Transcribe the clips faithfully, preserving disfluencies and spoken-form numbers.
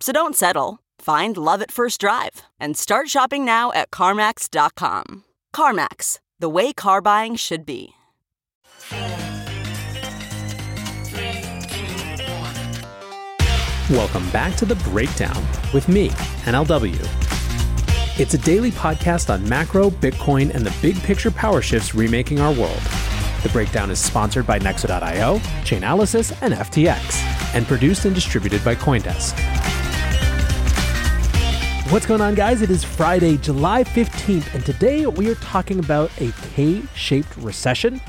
So don't settle. Find love at first drive and start shopping now at CarMax dot com. CarMax, the way car buying should be. Welcome back to The Breakdown with me, N L W. It's a daily podcast on macro, Bitcoin, and the big picture power shifts remaking our world. The Breakdown is sponsored by Nexo dot io, Chainalysis, and F T X, and produced and distributed by CoinDesk. What's going on, guys? It is Friday, July fifteenth, and today we are talking about a K-shaped recession.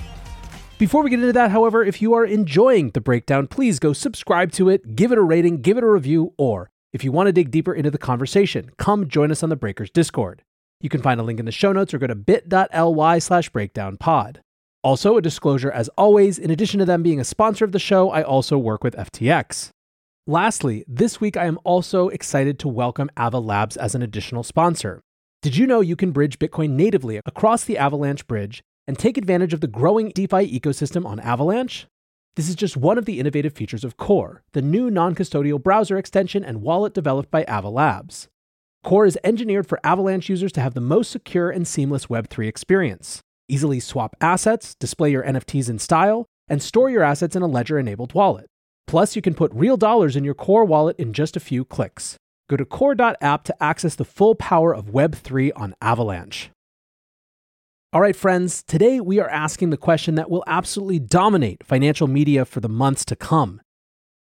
Before we get into that, however, if you are enjoying The Breakdown, please go subscribe to it, give it a rating, give it a review, or if you want to dig deeper into the conversation, come join us on the Breakers Discord. You can find a link in the show notes or go to bit dot l y slash breakdown pod. Also, a disclosure as always, in addition to them being a sponsor of the show, I also work with F T X. Lastly, this week I am also excited to welcome Ava Labs as an additional sponsor. Did you know you can bridge Bitcoin natively across the Avalanche bridge and take advantage of the growing DeFi ecosystem on Avalanche? This is just one of the innovative features of Core, the new non-custodial browser extension and wallet developed by Ava Labs. Core is engineered for Avalanche users to have the most secure and seamless Web three experience. Easily swap assets, display your N F Ts in style, and store your assets in a ledger-enabled wallet. Plus, you can put real dollars in your Core wallet in just a few clicks. Go to core dot app to access the full power of Web three on Avalanche. All right, friends, today we are asking the question that will absolutely dominate financial media for the months to come.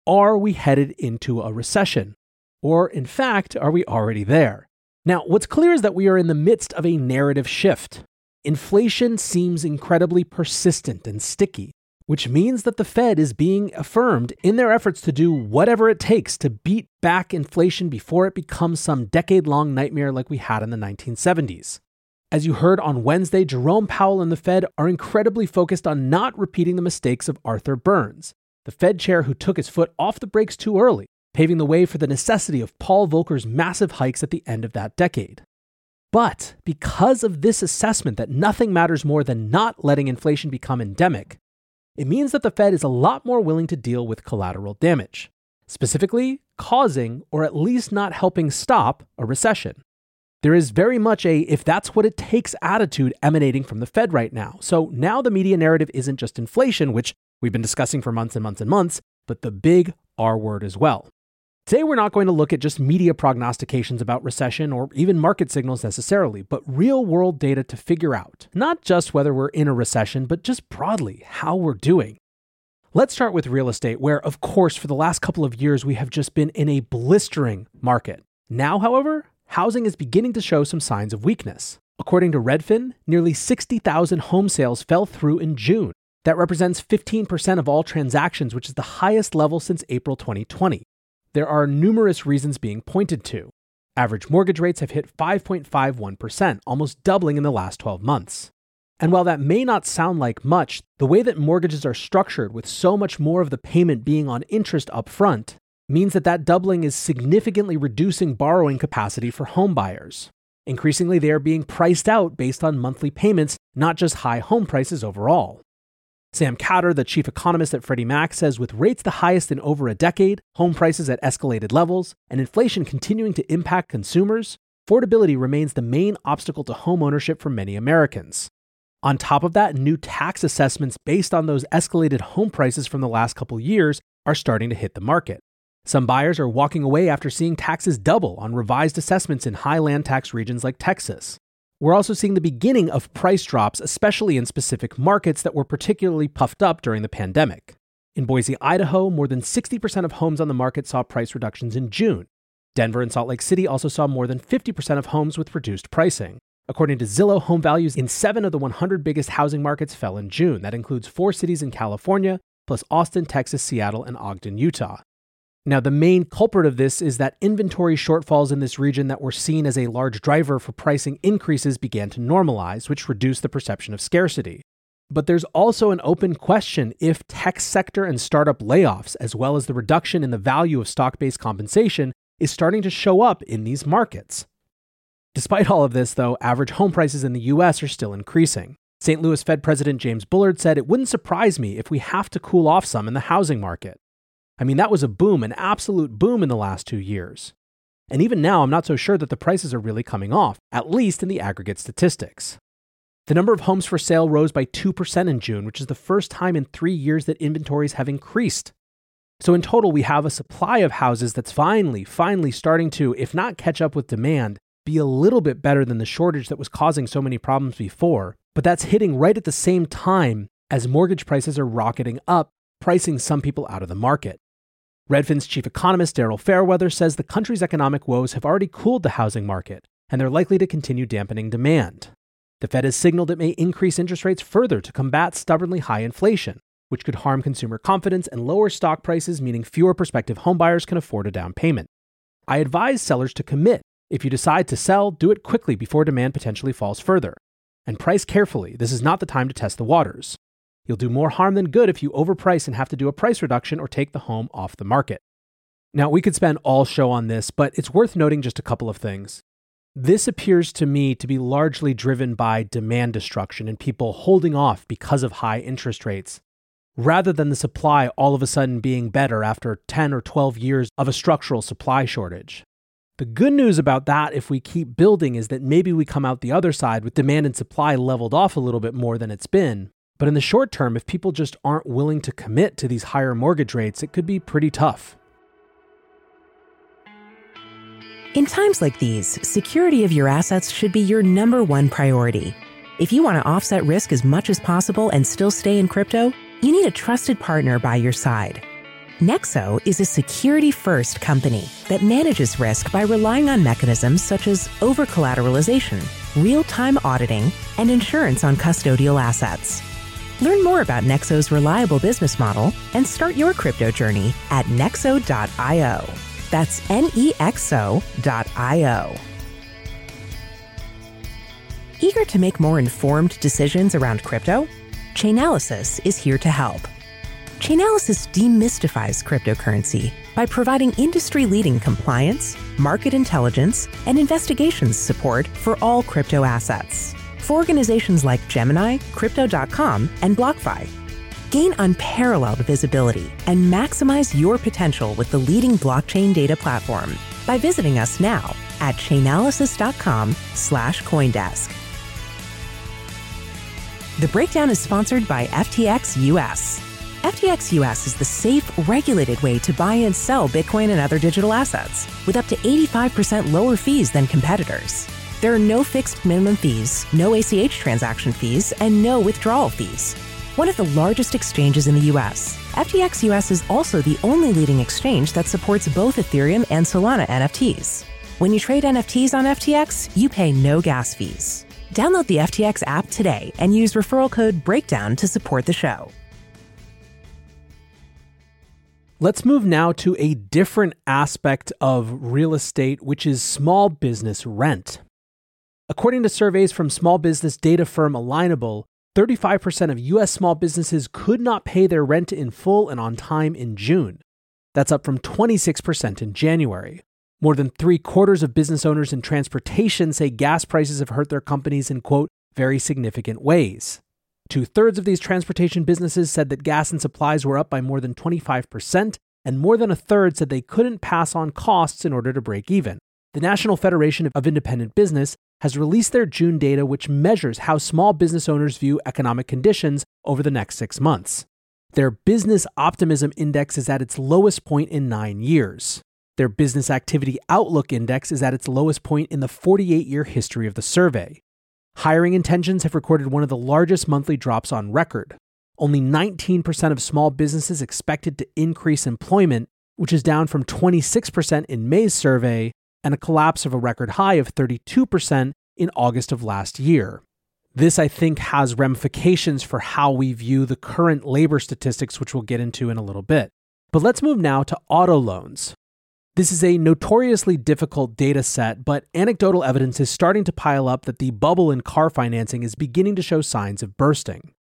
Are we headed into a recession? Or, in fact, are we already there? Now, what's clear is that we are in the midst of a narrative shift. Inflation seems incredibly persistent and sticky, which means that the Fed is being affirmed in their efforts to do whatever it takes to beat back inflation before it becomes some decade-long nightmare like we had in the nineteen seventies. As you heard on Wednesday, Jerome Powell and the Fed are incredibly focused on not repeating the mistakes of Arthur Burns, the Fed chair who took his foot off the brakes too early, paving the way for the necessity of Paul Volcker's massive hikes at the end of that decade. But because of this assessment that nothing matters more than not letting inflation become endemic, it means that the Fed is a lot more willing to deal with collateral damage, specifically causing or at least not helping stop a recession. There is very much a if that's what it takes attitude emanating from the Fed right now. So now the media narrative isn't just inflation, which we've been discussing for months and months and months, but the big R word as well. Today, we're not going to look at just media prognostications about recession or even market signals necessarily, but real-world data to figure out, not just whether we're in a recession, but just broadly how we're doing. Let's start with real estate, where, of course, for the last couple of years, we have just been in a blistering market. Now, however, housing is beginning to show some signs of weakness. According to Redfin, nearly sixty thousand home sales fell through in June. That represents fifteen percent of all transactions, which is the highest level since April twenty twenty. There are numerous reasons being pointed to. Average mortgage rates have hit five point five one percent, almost doubling in the last twelve months. And while that may not sound like much, the way that mortgages are structured with so much more of the payment being on interest up front means that that doubling is significantly reducing borrowing capacity for home buyers. Increasingly, they are being priced out based on monthly payments, not just high home prices overall. Sam Catter, the chief economist at Freddie Mac, says with rates the highest in over a decade, home prices at escalated levels, and inflation continuing to impact consumers, affordability remains the main obstacle to home ownership for many Americans. On top of that, new tax assessments based on those escalated home prices from the last couple years are starting to hit the market. Some buyers are walking away after seeing taxes double on revised assessments in high land tax regions like Texas. We're also seeing the beginning of price drops, especially in specific markets that were particularly puffed up during the pandemic. In Boise, Idaho, more than sixty percent of homes on the market saw price reductions in June. Denver and Salt Lake City also saw more than fifty percent of homes with reduced pricing. According to Zillow, home values in seven of the one hundred biggest housing markets fell in June. That includes four cities in California, plus Austin, Texas, Seattle, and Ogden, Utah. Now, the main culprit of this is that inventory shortfalls in this region that were seen as a large driver for pricing increases began to normalize, which reduced the perception of scarcity. But there's also an open question if tech sector and startup layoffs, as well as the reduction in the value of stock-based compensation, is starting to show up in these markets. Despite all of this, though, average home prices in the U S are still increasing. Saint Louis Fed President James Bullard said, "It wouldn't surprise me if we have to cool off some in the housing market." I mean, that was a boom, an absolute boom in the last two years. And even now, I'm not so sure that the prices are really coming off, at least in the aggregate statistics. The number of homes for sale rose by two percent in June, which is the first time in three years that inventories have increased. So in total, we have a supply of houses that's finally, finally starting to, if not catch up with demand, be a little bit better than the shortage that was causing so many problems before. But that's hitting right at the same time as mortgage prices are rocketing up, pricing some people out of the market. Redfin's chief economist, Daryl Fairweather, says the country's economic woes have already cooled the housing market, and they're likely to continue dampening demand. The Fed has signaled it may increase interest rates further to combat stubbornly high inflation, which could harm consumer confidence and lower stock prices, meaning fewer prospective homebuyers can afford a down payment. I advise sellers to commit. If you decide to sell, do it quickly before demand potentially falls further. And price carefully. This is not the time to test the waters. You'll do more harm than good if you overprice and have to do a price reduction or take the home off the market. Now, we could spend all show on this, but it's worth noting just a couple of things. This appears to me to be largely driven by demand destruction and people holding off because of high interest rates, rather than the supply all of a sudden being better after ten or twelve years of a structural supply shortage. The good news about that, if we keep building, is that maybe we come out the other side with demand and supply leveled off a little bit more than it's been. But in the short term, if people just aren't willing to commit to these higher mortgage rates, it could be pretty tough. In times like these, security of your assets should be your number one priority. If you want to offset risk as much as possible and still stay in crypto, you need a trusted partner by your side. Nexo is a security-first company that manages risk by relying on mechanisms such as over-collateralization, real-time auditing, and insurance on custodial assets. Learn more about Nexo's reliable business model and start your crypto journey at nexo dot io. That's N E X O dot I O. Eager to make more informed decisions around crypto? Chainalysis is here to help. Chainalysis demystifies cryptocurrency by providing industry-leading compliance, market intelligence, and investigations support for all crypto assets. For organizations like Gemini, Crypto dot com, and BlockFi, gain unparalleled visibility and maximize your potential with the leading blockchain data platform by visiting us now at chainalysis dot com slash CoinDesk. The Breakdown is sponsored by F T X U S. F T X U S is the safe, regulated way to buy and sell Bitcoin and other digital assets with up to eighty-five percent lower fees than competitors. There are no fixed minimum fees, no A C H transaction fees, and no withdrawal fees. One of the largest exchanges in the U S, F T X U S is also the only leading exchange that supports both Ethereum and Solana N F Ts. When you trade N F Ts on F T X, you pay no gas fees. Download the F T X app today and use referral code BREAKDOWN to support the show. Let's move now to a different aspect of real estate, which is small business rent. According to surveys from small business data firm Alignable, thirty-five percent of U S small businesses could not pay their rent in full and on time in June. That's up from twenty-six percent in January. More than three quarters of business owners in transportation say gas prices have hurt their companies in, quote, very significant ways. Two-thirds of these transportation businesses said that gas and supplies were up by more than twenty-five percent, and more than a third said they couldn't pass on costs in order to break even. The National Federation of Independent Business has released their June data, which measures how small business owners view economic conditions over the next six months. Their business optimism index is at its lowest point in nine years. Their business activity outlook index is at its lowest point in the forty-eight year history of the survey. Hiring intentions have recorded one of the largest monthly drops on record. Only nineteen percent of small businesses expected to increase employment, which is down from twenty-six percent in May's survey and a collapse of a record high of thirty-two percent in August of last year. This, I think, has ramifications for how we view the current labor statistics, which we'll get into in a little bit. But let's move now to auto loans. This is a notoriously difficult data set, but anecdotal evidence is starting to pile up that the bubble in car financing is beginning to show signs of bursting.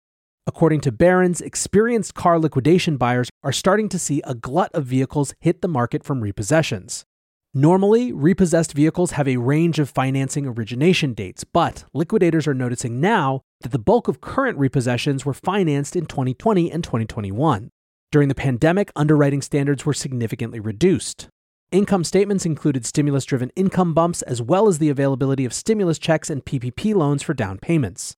According to Barron's, experienced car liquidation buyers are starting to see a glut of vehicles hit the market from repossessions. Normally, repossessed vehicles have a range of financing origination dates, but liquidators are noticing now that the bulk of current repossessions were financed in twenty twenty and twenty twenty-one. During the pandemic, underwriting standards were significantly reduced. Income statements included stimulus-driven income bumps, as well as the availability of stimulus checks and P P P loans for down payments.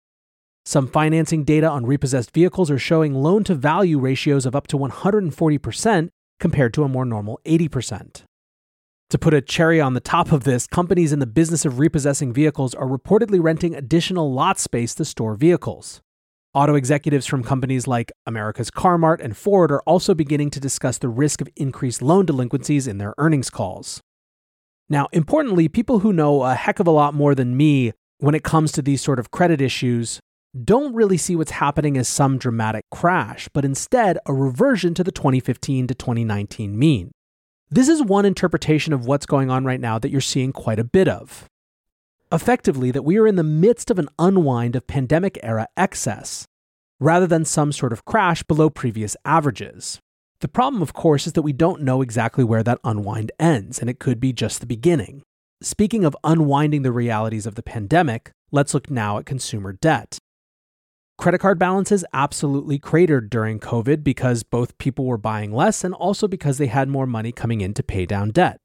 Some financing data on repossessed vehicles are showing loan-to-value ratios of up to one hundred forty percent compared to a more normal eighty percent. To put a cherry on the top of this, companies in the business of repossessing vehicles are reportedly renting additional lot space to store vehicles. Auto executives from companies like America's Car-Mart and Ford are also beginning to discuss the risk of increased loan delinquencies in their earnings calls. Now, importantly, people who know a heck of a lot more than me when it comes to these sort of credit issues don't really see what's happening as some dramatic crash, but instead a reversion to the twenty fifteen to twenty nineteen mean. This is one interpretation of what's going on right now that you're seeing quite a bit of. Effectively, that we are in the midst of an unwind of pandemic-era excess, rather than some sort of crash below previous averages. The problem, of course, is that we don't know exactly where that unwind ends, and it could be just the beginning. Speaking of unwinding the realities of the pandemic, let's look now at consumer debt. Credit card balances absolutely cratered during COVID because both people were buying less and also because they had more money coming in to pay down debt.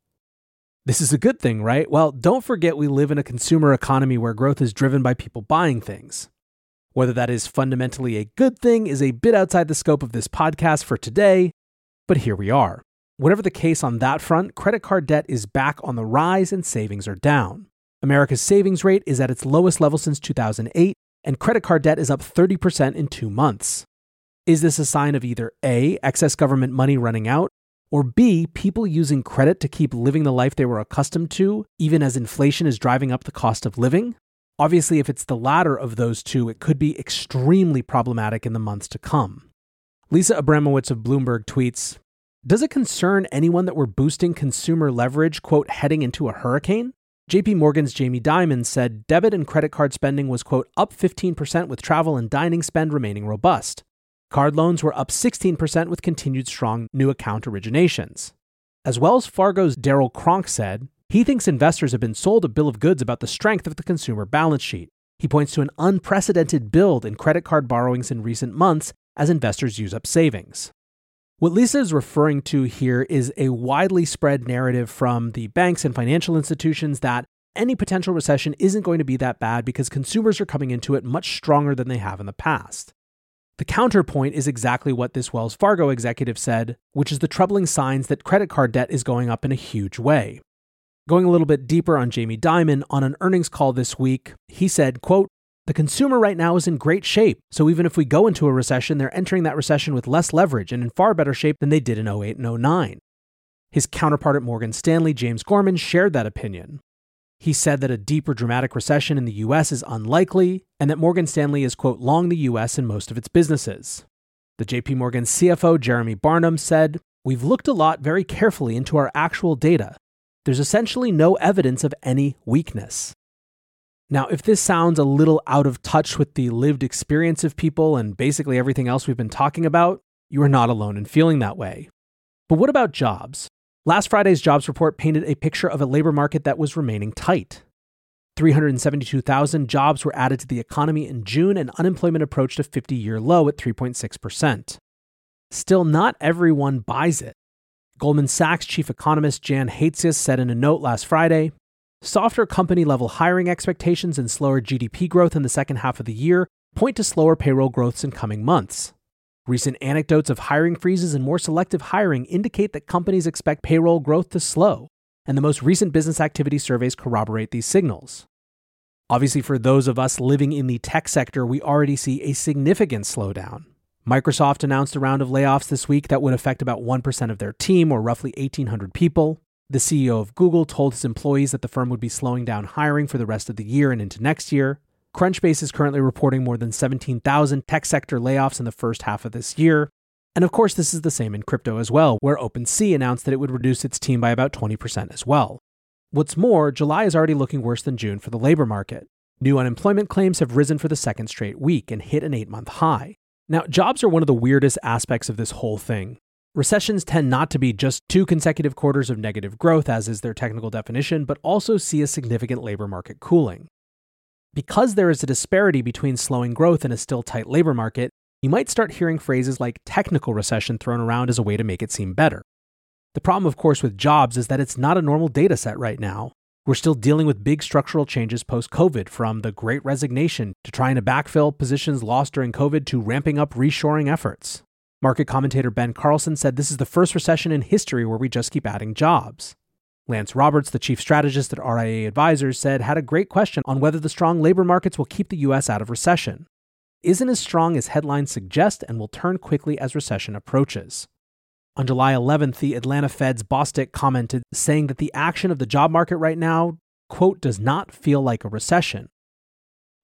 This is a good thing, right? Well, don't forget we live in a consumer economy where growth is driven by people buying things. Whether that is fundamentally a good thing is a bit outside the scope of this podcast for today, but here we are. Whatever the case on that front, credit card debt is back on the rise and savings are down. America's savings rate is at its lowest level since two thousand eight, and credit card debt is up thirty percent in two months. Is this a sign of either A, excess government money running out, or B, people using credit to keep living the life they were accustomed to, even as inflation is driving up the cost of living? Obviously, if it's the latter of those two, it could be extremely problematic in the months to come. Lisa Abramowitz of Bloomberg tweets, "Does it concern anyone that we're boosting consumer leverage, quote, heading into a hurricane?" J P Morgan's Jamie Dimon said debit and credit card spending was, quote, up fifteen percent with travel and dining spend remaining robust. Card loans were up sixteen percent with continued strong new account originations. As Wells Fargo's Daryl Fairweather said, he thinks investors have been sold a bill of goods about the strength of the consumer balance sheet. He points to an unprecedented build in credit card borrowings in recent months as investors use up savings. What Lisa is referring to here is a widely spread narrative from the banks and financial institutions that any potential recession isn't going to be that bad because consumers are coming into it much stronger than they have in the past. The counterpoint is exactly what this Wells Fargo executive said, which is the troubling signs that credit card debt is going up in a huge way. Going a little bit deeper on Jamie Dimon, on an earnings call this week, he said, quote, "The consumer right now is in great shape, so even if we go into a recession, they're entering that recession with less leverage and in far better shape than they did in oh eight and oh nine. His counterpart at Morgan Stanley, James Gorman, shared that opinion. He said that a deep or dramatic recession in the U S is unlikely, and that Morgan Stanley is, quote, long the U S in most of its businesses. The J P Morgan C F O, Jeremy Barnum, said, "We've looked a lot very carefully into our actual data. There's essentially no evidence of any weakness." Now, if this sounds a little out of touch with the lived experience of people and basically everything else we've been talking about, you are not alone in feeling that way. But what about jobs? Last Friday's jobs report painted a picture of a labor market that was remaining tight. three hundred seventy-two thousand jobs were added to the economy in June, and unemployment approached a fifty year low at three point six percent. Still, not everyone buys it. Goldman Sachs chief economist Jan Hatzius said in a note last Friday, "Softer company-level hiring expectations and slower G D P growth in the second half of the year point to slower payroll growths in coming months. Recent anecdotes of hiring freezes and more selective hiring indicate that companies expect payroll growth to slow, and the most recent business activity surveys corroborate these signals. Obviously, for those of us living in the tech sector, we already see a significant slowdown. Microsoft announced a round of layoffs this week that would affect about one percent of their team, or roughly eighteen hundred people. The C E O of Google told his employees that the firm would be slowing down hiring for the rest of the year and into next year. Crunchbase is currently reporting more than seventeen thousand tech sector layoffs in the first half of this year. And of course, this is the same in crypto as well, where OpenSea announced that it would reduce its team by about twenty percent as well. What's more, July is already looking worse than June for the labor market. New unemployment claims have risen for the second straight week and hit an eight-month high. Now, jobs are one of the weirdest aspects of this whole thing. Recessions tend not to be just two consecutive quarters of negative growth, as is their technical definition, but also see a significant labor market cooling. Because there is a disparity between slowing growth and a still tight labor market, you might start hearing phrases like technical recession thrown around as a way to make it seem better. The problem, of course, with jobs is that it's not a normal data set right now. We're still dealing with big structural changes post-COVID, from the Great Resignation to trying to backfill positions lost during COVID to ramping up reshoring efforts. Market commentator Ben Carlson said this is the first recession in history where we just keep adding jobs. Lance Roberts, the chief strategist at R I A Advisors, said had a great question on whether the strong labor markets will keep the U S out of recession. Isn't as strong as headlines suggest and will turn quickly as recession approaches. On July eleventh, the Atlanta Fed's Bostic commented, saying that the action of the job market right now, quote, does not feel like a recession.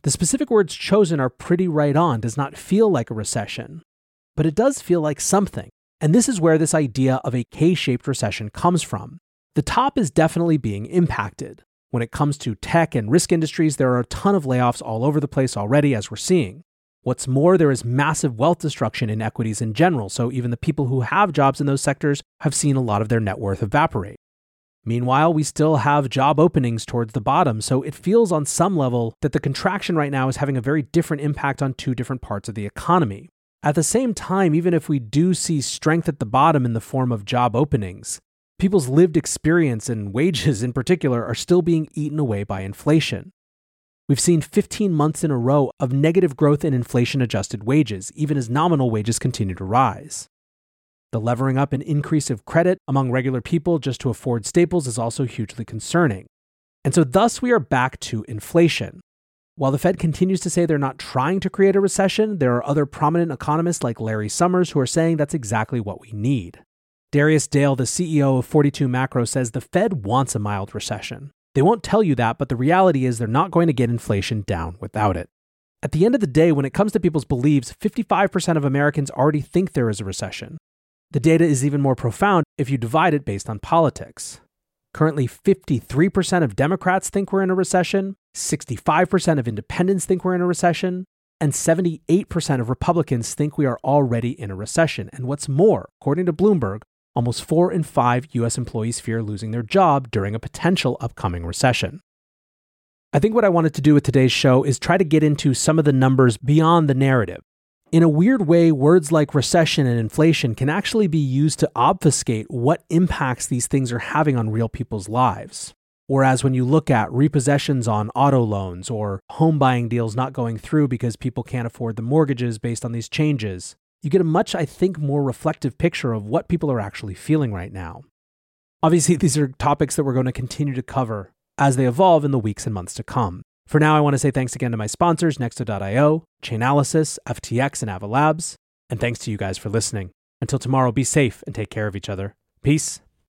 The specific words chosen are pretty right on, does not feel like a recession. But it does feel like something. And this is where this idea of a K-shaped recession comes from. The top is definitely being impacted. When it comes to tech and risk industries, there are a ton of layoffs all over the place already, as we're seeing. What's more, there is massive wealth destruction in equities in general, so even the people who have jobs in those sectors have seen a lot of their net worth evaporate. Meanwhile, we still have job openings towards the bottom, so it feels on some level that the contraction right now is having a very different impact on two different parts of the economy. At the same time, even if we do see strength at the bottom in the form of job openings, people's lived experience and wages in particular are still being eaten away by inflation. We've seen fifteen months in a row of negative growth in inflation-adjusted wages, even as nominal wages continue to rise. The levering up and increase of credit among regular people just to afford staples is also hugely concerning. And so thus we are back to inflation. While the Fed continues to say they're not trying to create a recession, there are other prominent economists like Larry Summers who are saying that's exactly what we need. Darius Dale, the C E O of forty-two Macro, says the Fed wants a mild recession. They won't tell you that, but the reality is they're not going to get inflation down without it. At the end of the day, when it comes to people's beliefs, fifty-five percent of Americans already think there is a recession. The data is even more profound if you divide it based on politics. Currently, fifty-three percent of Democrats think we're in a recession, sixty-five percent of independents think we're in a recession, and seventy-eight percent of Republicans think we are already in a recession. And what's more, according to Bloomberg, almost four in five U S employees fear losing their job during a potential upcoming recession. I think what I wanted to do with today's show is try to get into some of the numbers beyond the narrative. In a weird way, words like recession and inflation can actually be used to obfuscate what impacts these things are having on real people's lives. Whereas when you look at repossessions on auto loans or home buying deals not going through because people can't afford the mortgages based on these changes, you get a much, I think, more reflective picture of what people are actually feeling right now. Obviously, these are topics that we're going to continue to cover as they evolve in the weeks and months to come. For now, I want to say thanks again to my sponsors, Nexo dot io, Chainalysis, F T X, and Ava Labs. And thanks to you guys for listening. Until tomorrow, be safe and take care of each other. Peace.